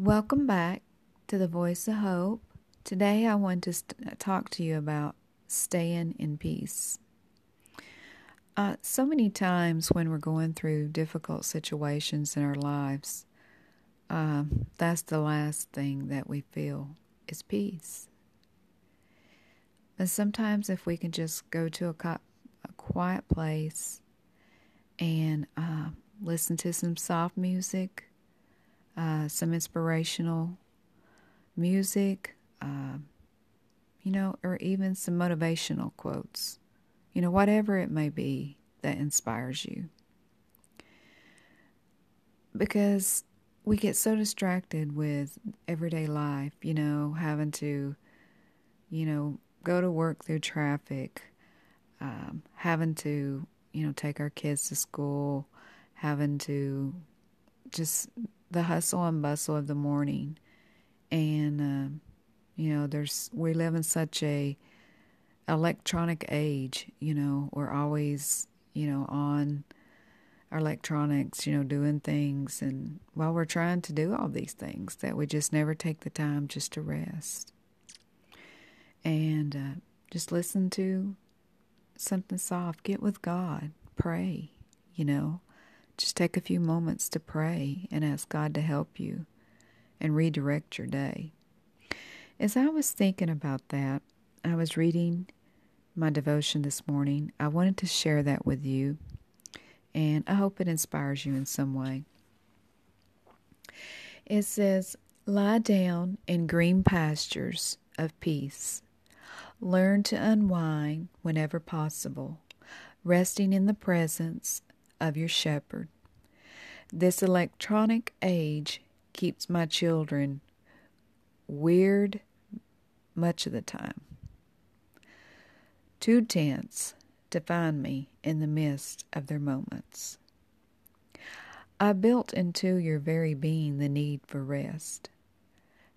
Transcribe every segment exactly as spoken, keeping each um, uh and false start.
Welcome back to the Voice of Hope. Today I want to st- talk to you about staying in peace. Uh, so many times when we're going through difficult situations in our lives, uh, that's the last thing that we feel is peace. But sometimes if we can just go to a, co- a quiet place and uh, listen to some soft music, Uh, some inspirational music, uh, you know, or even some motivational quotes, you know, whatever it may be that inspires you. Because we get so distracted with everyday life, you know, having to, you know, go to work through traffic, um, having to, you know, take our kids to school, having to just the hustle and bustle of the morning. And, um, you know, there's, we live in such a electronic age, you know, we're always, you know, on our electronics, you know, doing things. And while we're trying to do all these things, that we just never take the time just to rest and, uh, just listen to something soft, get with God, pray, you know. Just take a few moments to pray and ask God to help you and redirect your day. As I was thinking about that, I was reading my devotion this morning. I wanted to share that with you, and I hope it inspires you in some way. It says, "Lie down in green pastures of peace. Learn to unwind whenever possible, resting in the presence of your shepherd. This electronic age keeps my children weird much of the time, too tense to find me in the midst of their moments. I built into your very being the need for rest.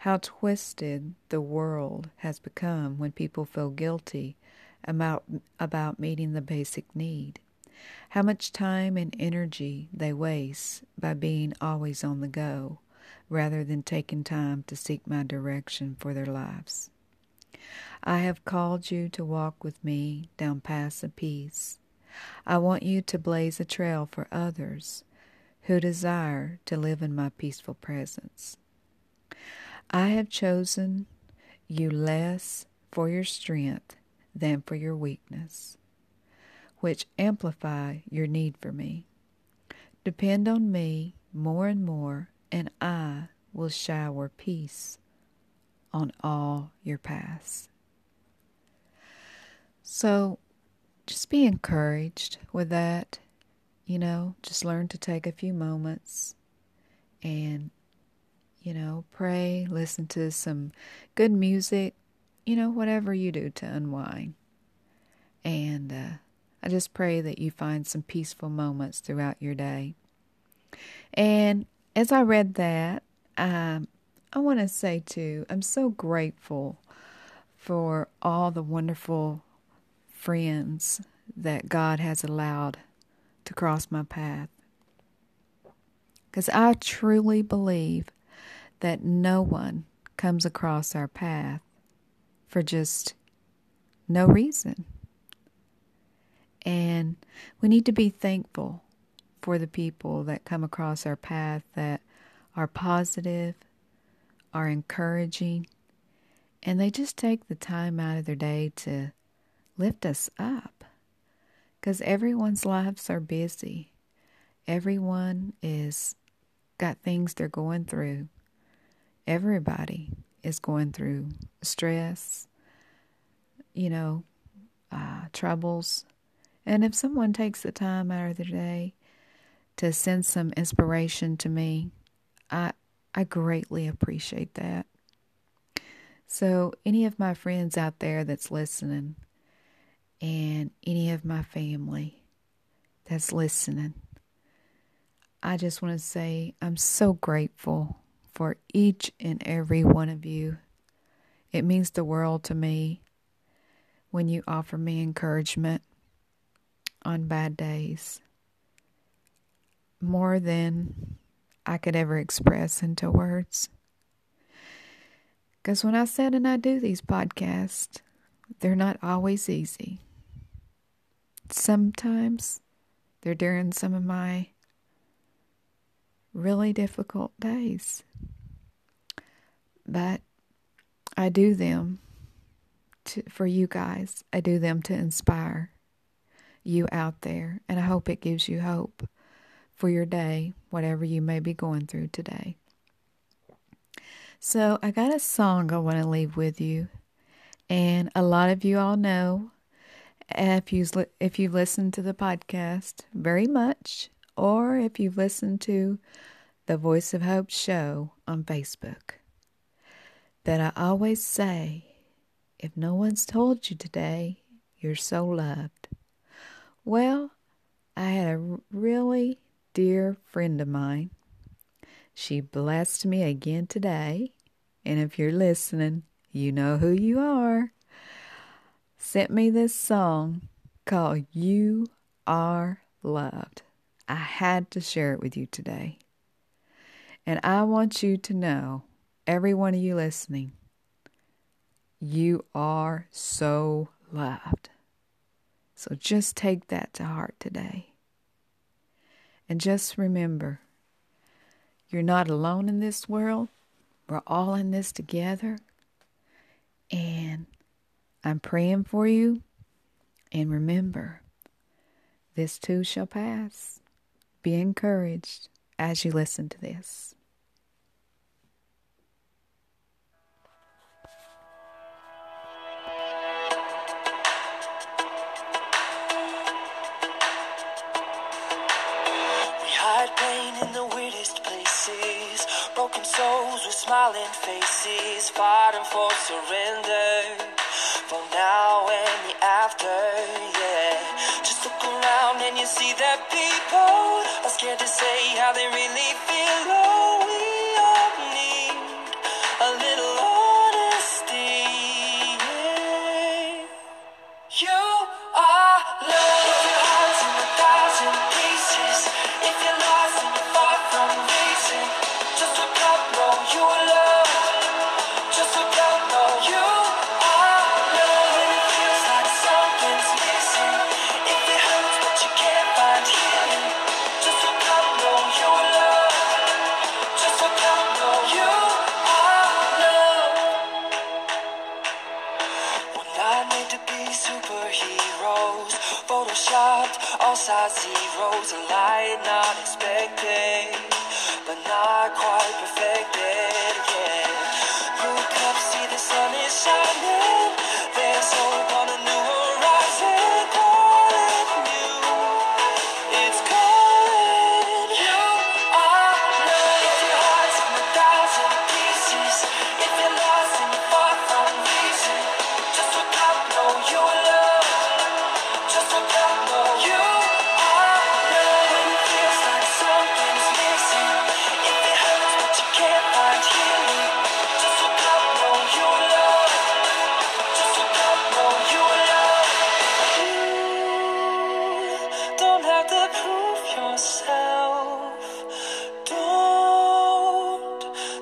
How twisted the world has become when people feel guilty about, about meeting the basic need. How much time and energy they waste by being always on the go, rather than taking time to seek my direction for their lives. I have called you to walk with me down paths of peace. I want you to blaze a trail for others who desire to live in my peaceful presence. I have chosen you less for your strength than for your weakness, which amplify your need for me. Depend on me more and more, and I will shower peace on all your paths." So just be encouraged with that. You know, just learn to take a few moments and, you know, pray, listen to some good music, you know, whatever you do to unwind. And, uh, I just pray that you find some peaceful moments throughout your day. And as I read that, um, I want to say too, I'm so grateful for all the wonderful friends that God has allowed to cross my path. Because I truly believe that no one comes across our path for just no reason. And we need to be thankful for the people that come across our path that are positive, are encouraging, and they just take the time out of their day to lift us up. Because everyone's lives are busy. Everyone is got things they're going through. Everybody is going through stress, you know, uh, troubles. And if someone takes the time out of their day to send some inspiration to me, I I greatly appreciate that. So any of my friends out there that's listening, and any of my family that's listening, I just want to say I'm so grateful for each and every one of you. It means the world to me when you offer me encouragement on bad days, more than I could ever express into words. Because when I said and I do these podcasts, they're not always easy. Sometimes they're during some of my really difficult days. But I do them to, for you guys. I do them to inspire you out there. And I hope it gives you hope for your day, whatever you may be going through today. So I got a song I want to leave with you. And a lot of you all know, if you if you've listened to the podcast very much, or if you've listened to the Voice of Hope show on Facebook, that I always say, if no one's told you today, you're so loved. Well, I had a really dear friend of mine. She blessed me again today, and if you're listening, you know who you are. Sent me this song called You Are Loved. I had to share it with you today. And I want you to know, every one of you listening, you are so loved. So just take that to heart today. And just remember, you're not alone in this world. We're all in this together. And I'm praying for you. And remember, this too shall pass. Be encouraged as you listen to this. Broken souls with smiling faces, fighting for surrender, for now and the after, yeah. Just look around and you see that people are scared to say how they really feel. Oh, we all need a little honesty, yeah. You are love. If your heart's in a thousand pieces, if you're lost and you're far from reason, all sides zeros, a light not expected, but not quite perfected, yeah. Look up, see the sun is shining, there's hope on a new horizon. Calling you, it's calling. You are love. If your heart's in a thousand pieces, if you're lost and you're far from reason, just look up, know you are love. Just look up, know you.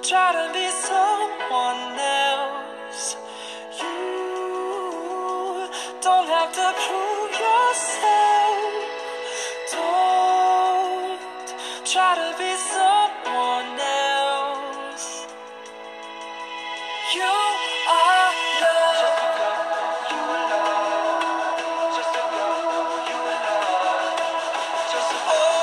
Try to be someone else. You don't have to prove yourself. Don't try to be someone else. You are love. You are love. Just a girl, you are love. Just a girl. Oh. Love.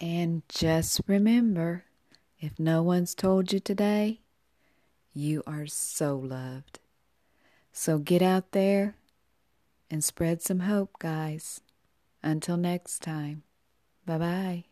And just remember, if no one's told you today, you are so loved. So get out there and spread some hope, guys. Until next time, bye-bye.